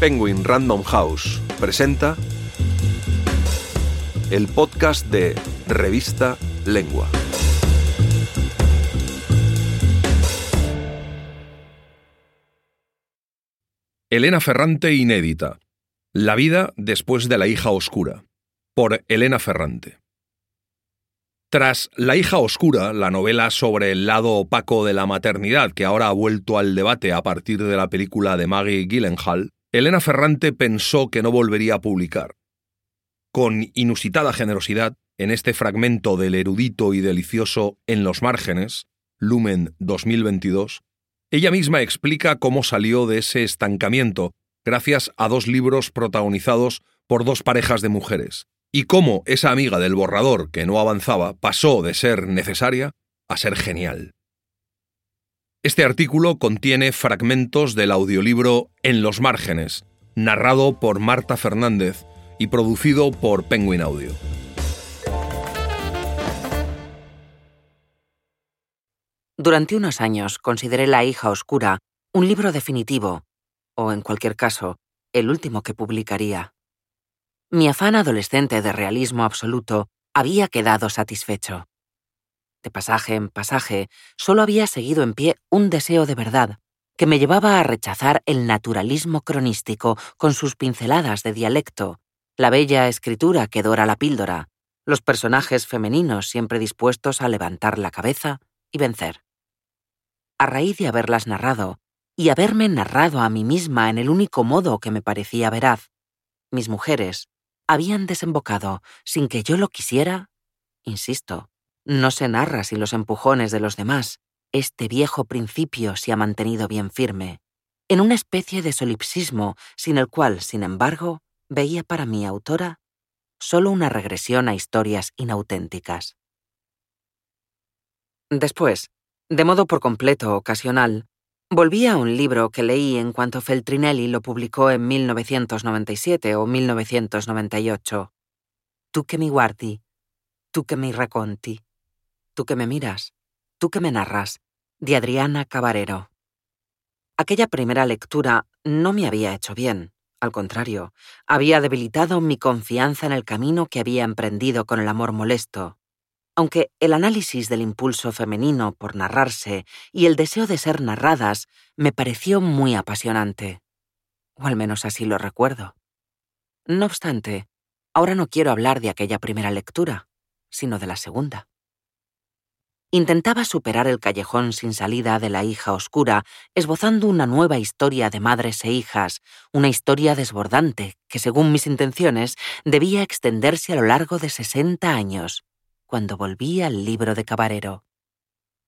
Penguin Random House presenta el podcast de Revista Lengua. Elena Ferrante inédita. La vida después de la hija oscura. Por Elena Ferrante. Tras La hija oscura, la novela sobre el lado opaco de la maternidad que ahora ha vuelto al debate a partir de la película de Maggie Gyllenhaal, Elena Ferrante pensó que no volvería a publicar. Con inusitada generosidad, en este fragmento del erudito y delicioso En los márgenes, Lumen 2022, ella misma explica cómo salió de ese estancamiento gracias a dos libros protagonizados por dos parejas de mujeres, y cómo esa amiga del borrador que no avanzaba pasó de ser necesaria a ser genial. Este artículo contiene fragmentos del audiolibro En los márgenes, narrado por Marta Fernández y producido por Penguin Audio. Durante unos años consideré La hija oscura un libro definitivo, o en cualquier caso, el último que publicaría. Mi afán adolescente de realismo absoluto había quedado satisfecho. De pasaje en pasaje, solo había seguido en pie un deseo de verdad que me llevaba a rechazar el naturalismo cronístico con sus pinceladas de dialecto, la bella escritura que dora la píldora, los personajes femeninos siempre dispuestos a levantar la cabeza y vencer. A raíz de haberlas narrado y haberme narrado a mí misma en el único modo que me parecía veraz, mis mujeres habían desembocado, sin que yo lo quisiera, insisto, no se narra sin los empujones de los demás. Este viejo principio se ha mantenido bien firme, en una especie de solipsismo sin el cual, sin embargo, veía para mi autora solo una regresión a historias inauténticas. Después, de modo por completo ocasional, volví a un libro que leí en cuanto Feltrinelli lo publicó en 1997 o 1998. Tú que mi guardi, tú que mi racconti. Tú que me miras, tú que me narras, de Adriana Cavarero. Aquella primera lectura no me había hecho bien, al contrario, había debilitado mi confianza en el camino que había emprendido con el amor molesto. Aunque el análisis del impulso femenino por narrarse y el deseo de ser narradas me pareció muy apasionante, o al menos así lo recuerdo. No obstante, ahora no quiero hablar de aquella primera lectura, sino de la segunda. Intentaba superar el callejón sin salida de La hija oscura, esbozando una nueva historia de madres e hijas, una historia desbordante que, según mis intenciones, debía extenderse a lo largo de 60 años, cuando volví al libro de Cavarero.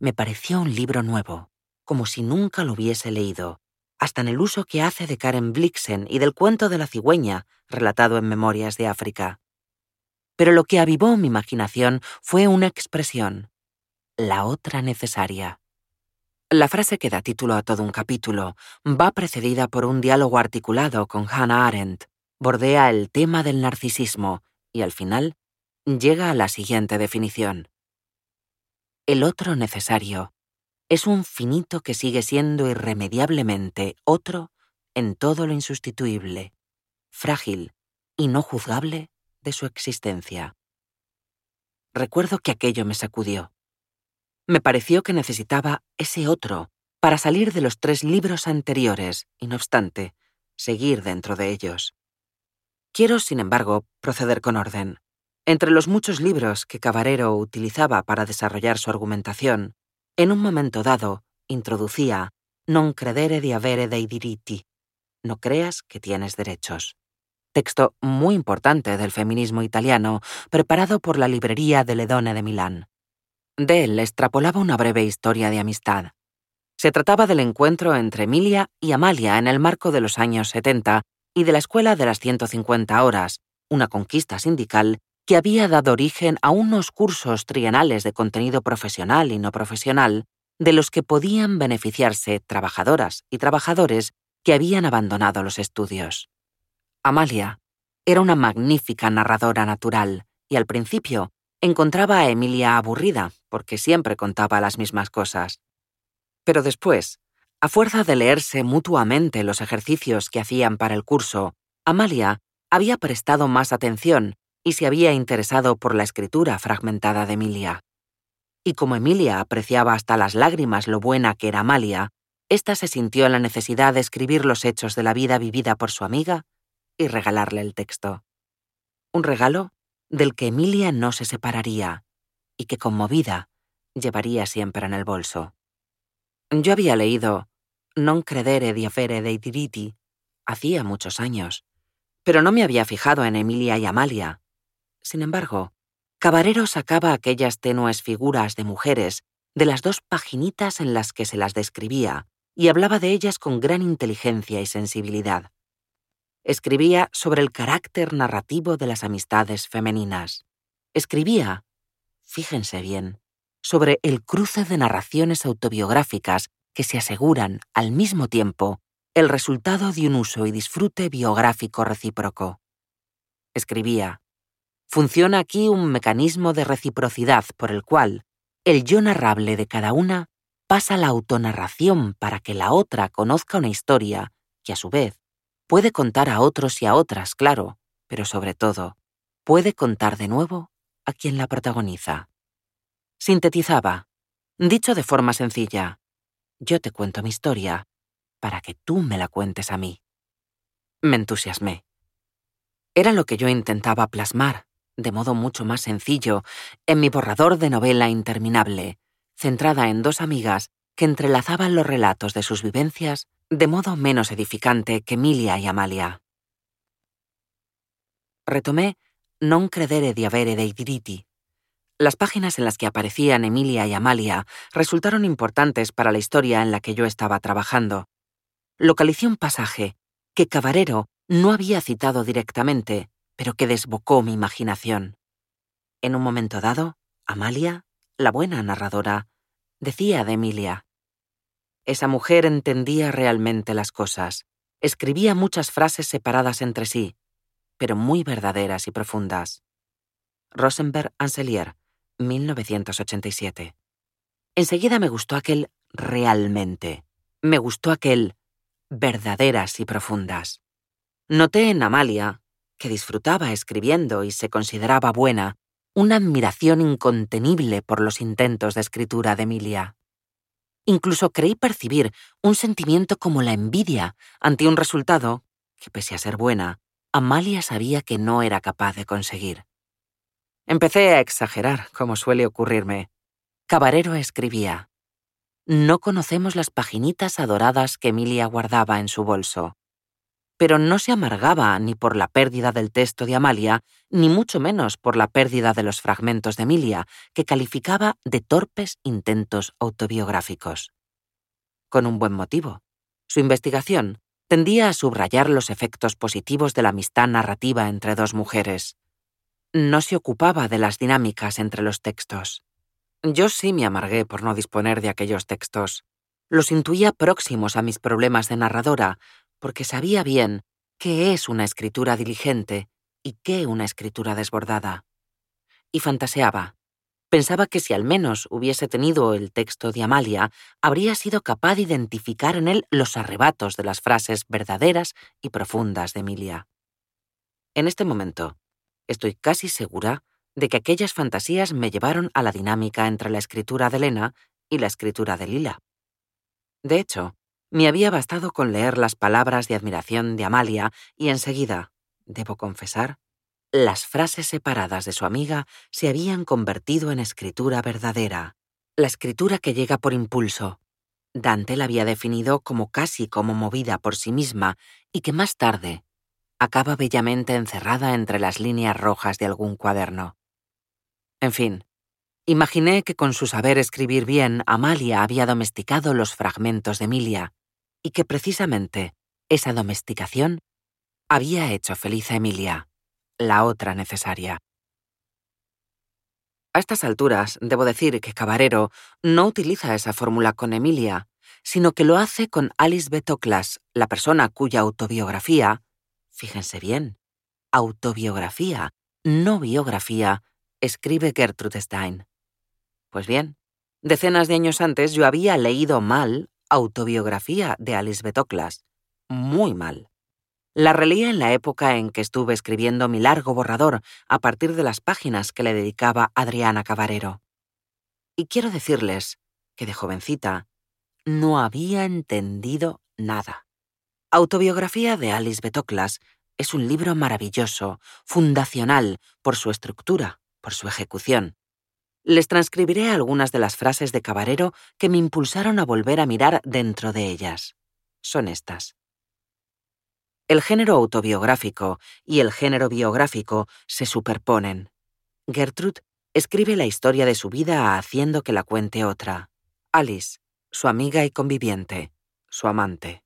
Me pareció un libro nuevo, como si nunca lo hubiese leído, hasta en el uso que hace de Karen Blixen y del cuento de la cigüeña, relatado en Memorias de África. Pero lo que avivó mi imaginación fue una expresión: la otra necesaria. La frase que da título a todo un capítulo va precedida por un diálogo articulado con Hannah Arendt, bordea el tema del narcisismo y, al final, llega a la siguiente definición. El otro necesario es un finito que sigue siendo irremediablemente otro en todo lo insustituible, frágil y no juzgable de su existencia. Recuerdo que aquello me sacudió. Me pareció que necesitaba ese otro para salir de los tres libros anteriores y, no obstante, seguir dentro de ellos. Quiero, sin embargo, proceder con orden. Entre los muchos libros que Cavarero utilizaba para desarrollar su argumentación, en un momento dado introducía «Non credere di avere dei diritti», «No creas que tienes derechos». Texto muy importante del feminismo italiano, preparado por la librería de Ledone de Milán. De él extrapolaba una breve historia de amistad. Se trataba del encuentro entre Emilia y Amalia en el marco de los años 70 y de la Escuela de las 150 horas, una conquista sindical que había dado origen a unos cursos trienales de contenido profesional y no profesional de los que podían beneficiarse trabajadoras y trabajadores que habían abandonado los estudios. Amalia era una magnífica narradora natural y, al principio, encontraba a Emilia aburrida porque siempre contaba las mismas cosas. Pero después, A fuerza de leerse mutuamente los ejercicios que hacían para el curso, Amalia había prestado más atención y se había interesado por la escritura fragmentada de Emilia. Y como Emilia apreciaba hasta las lágrimas lo buena que era Amalia, ésta se sintió en la necesidad de escribir los hechos de la vida vivida por su amiga y regalarle el texto. Un regalo del que Emilia no se separaría y que, conmovida, llevaría siempre en el bolso. Yo había leído «Non credere di avere dei diritti» hacía muchos años, pero no me había fijado en Emilia y Amalia. Sin embargo, Cavarero sacaba aquellas tenues figuras de mujeres de las dos paginitas en las que se las describía y hablaba de ellas con gran inteligencia y sensibilidad. Escribía sobre el carácter narrativo de las amistades femeninas. Escribía, fíjense bien, sobre el cruce de narraciones autobiográficas que se aseguran, al mismo tiempo, el resultado de un uso y disfrute biográfico recíproco. Escribía: «Funciona aquí un mecanismo de reciprocidad por el cual el yo narrable de cada una pasa a la autonarración para que la otra conozca una historia que, a su vez, puede contar a otros y a otras, claro, pero sobre todo, puede contar de nuevo a quien la protagoniza». Sintetizaba, dicho de forma sencilla: yo te cuento mi historia para que tú me la cuentes a mí. Me entusiasmé. Era lo que yo intentaba plasmar, de modo mucho más sencillo, en mi borrador de novela interminable, centrada en dos amigas que entrelazaban los relatos de sus vivencias de modo menos edificante que Emilia y Amalia. Retomé «Non credere di avere dei diritti». Las páginas en las que aparecían Emilia y Amalia resultaron importantes para la historia en la que yo estaba trabajando. Localicé un pasaje que Cavarero no había citado directamente, pero que desbocó mi imaginación. En un momento dado, Amalia, la buena narradora, decía de Emilia: «Esa mujer entendía realmente las cosas. Escribía muchas frases separadas entre sí, pero muy verdaderas y profundas». Rosenberg Anselier, 1987. Enseguida me gustó aquel «realmente». Me gustó aquel «verdaderas y profundas». Noté en Amalia, que disfrutaba escribiendo y se consideraba buena, una admiración incontenible por los intentos de escritura de Emilia. Incluso creí percibir un sentimiento como la envidia ante un resultado que, pese a ser buena, Amalia sabía que no era capaz de conseguir. Empecé a exagerar, como suele ocurrirme. Cavarero escribía: «No conocemos las paginitas adoradas que Emilia guardaba en su bolso». Pero no se amargaba ni por la pérdida del texto de Amalia, ni mucho menos por la pérdida de los fragmentos de Emilia, que calificaba de torpes intentos autobiográficos. Con un buen motivo. Su investigación tendía a subrayar los efectos positivos de la amistad narrativa entre dos mujeres. No se ocupaba de las dinámicas entre los textos. Yo sí me amargué por no disponer de aquellos textos. Los intuía próximos a mis problemas de narradora, porque sabía bien qué es una escritura diligente y qué una escritura desbordada. Y fantaseaba. Pensaba que si al menos hubiese tenido el texto de Amalia, habría sido capaz de identificar en él los arrebatos de las frases verdaderas y profundas de Emilia. En este momento, estoy casi segura de que aquellas fantasías me llevaron a la dinámica entre la escritura de Elena y la escritura de Lila. De hecho, me había bastado con leer las palabras de admiración de Amalia y enseguida, debo confesar, las frases separadas de su amiga se habían convertido en escritura verdadera, la escritura que llega por impulso. Dante la había definido como casi como movida por sí misma y que más tarde acaba bellamente encerrada entre las líneas rojas de algún cuaderno. En fin, imaginé que con su saber escribir bien, Amalia había domesticado los fragmentos de Emilia, y que precisamente esa domesticación había hecho feliz a Emilia, la otra necesaria. A estas alturas, debo decir que Cavarero no utiliza esa fórmula con Emilia, sino que lo hace con Alice B. Toklas, la persona cuya autobiografía, fíjense bien, autobiografía, no biografía, escribe Gertrude Stein. Pues bien, decenas de años antes yo había leído mal autobiografía de Alice B. Toklas. Muy mal. La releía en la época en que estuve escribiendo mi largo borrador a partir de las páginas que le dedicaba Adriana Cavarero. Y quiero decirles que de jovencita no había entendido nada. Autobiografía de Alice B. Toklas es un libro maravilloso, fundacional por su estructura, por su ejecución. Les transcribiré algunas de las frases de Cavarero que me impulsaron a volver a mirar dentro de ellas. Son estas. El género autobiográfico y el género biográfico se superponen. Gertrude escribe la historia de su vida haciendo que la cuente otra. Alice, su amiga y conviviente, su amante.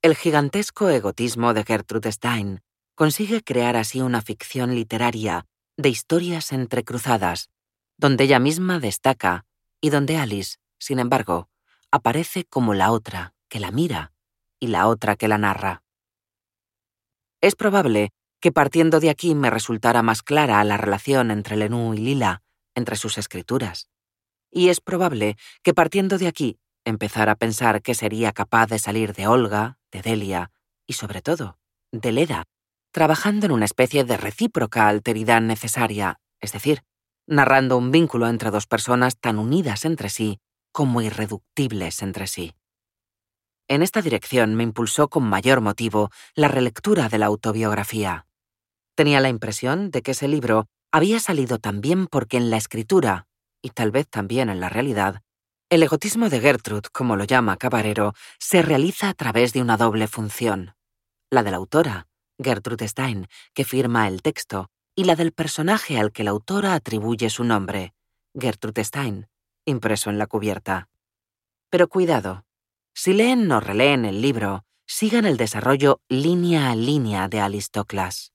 El gigantesco egotismo de Gertrude Stein consigue crear así una ficción literaria de historias entrecruzadas, donde ella misma destaca y donde Alice, sin embargo, aparece como la otra que la mira y la otra que la narra. Es probable que partiendo de aquí me resultara más clara la relación entre Lenù y Lila, entre sus escrituras. Y es probable que partiendo de aquí empezara a pensar que sería capaz de salir de Olga, de Delia y, sobre todo, de Leda, trabajando en una especie de recíproca alteridad necesaria, es decir, narrando un vínculo entre dos personas tan unidas entre sí como irreductibles entre sí. En esta dirección me impulsó con mayor motivo la relectura de la autobiografía. Tenía la impresión de que ese libro había salido también porque en la escritura, y tal vez también en la realidad, el egotismo de Gertrude, como lo llama Cavarero, se realiza a través de una doble función. La de la autora, Gertrude Stein, que firma el texto, y la del personaje al que la autora atribuye su nombre, Gertrude Stein, impreso en la cubierta. Pero cuidado, si leen o releen el libro, sigan el desarrollo línea a línea de Alice Toklas.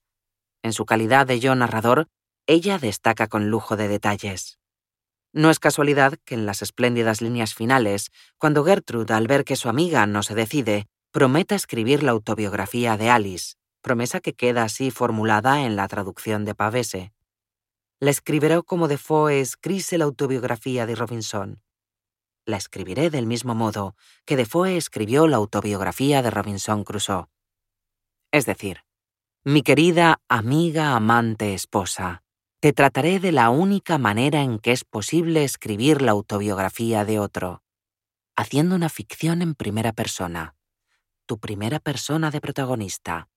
En su calidad de yo narrador, ella destaca con lujo de detalles. No es casualidad que en las espléndidas líneas finales, cuando Gertrude, al ver que su amiga no se decide, prometa escribir la autobiografía de Alice, promesa que queda así formulada en la traducción de Pavese. La escribiré como Defoe escribe la autobiografía de Robinson. La escribiré del mismo modo que Defoe escribió la autobiografía de Robinson Crusoe. Es decir, mi querida amiga, amante, esposa, te trataré de la única manera en que es posible escribir la autobiografía de otro, haciendo una ficción en primera persona, tu primera persona de protagonista.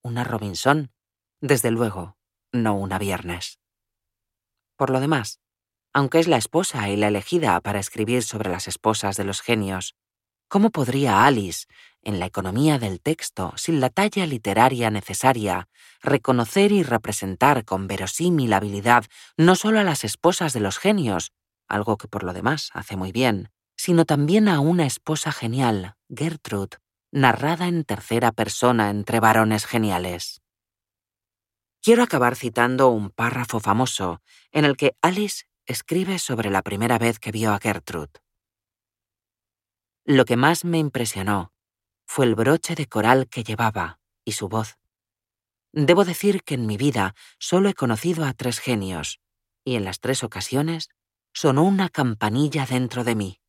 Una Robinson, desde luego, no una Viernes. Por lo demás, aunque es la esposa y la elegida para escribir sobre las esposas de los genios, ¿cómo podría Alice, en la economía del texto, sin la talla literaria necesaria, reconocer y representar con verosímil habilidad no solo a las esposas de los genios, algo que por lo demás hace muy bien, sino también a una esposa genial, Gertrude, narrada en tercera persona entre varones geniales? Quiero acabar citando un párrafo famoso en el que Alice escribe sobre la primera vez que vio a Gertrude. Lo que más me impresionó fue el broche de coral que llevaba y su voz. Debo decir que en mi vida solo he conocido a 3 genios y en las 3 ocasiones sonó una campanilla dentro de mí.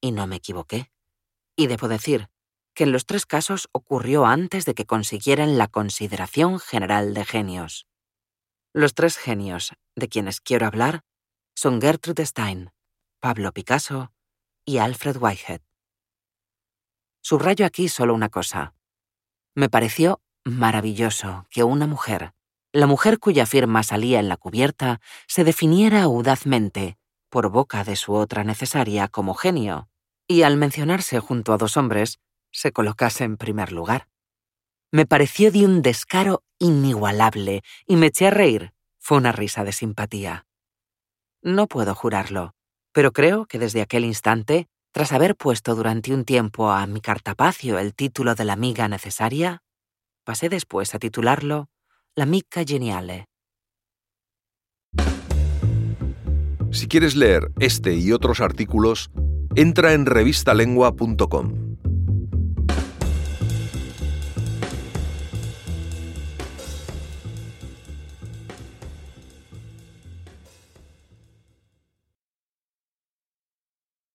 Y no me equivoqué. Y debo decir que en los 3 casos ocurrió antes de que consiguieran la consideración general de genios. Los 3 genios de quienes quiero hablar son Gertrude Stein, Pablo Picasso y Alfred Whitehead. Subrayo aquí solo una cosa. Me pareció maravilloso que una mujer, la mujer cuya firma salía en la cubierta, se definiera audazmente, por boca de su otra necesaria, como genio, y al mencionarse junto a 2 hombres, se colocase en primer lugar. Me pareció de un descaro inigualable y me eché a reír. Fue una risa de simpatía. No puedo jurarlo, pero creo que desde aquel instante, tras haber puesto durante un tiempo a mi cartapacio el título de la amiga necesaria, pasé después a titularlo l'amica geniale. Si quieres leer este y otros artículos, entra en revistalengua.com.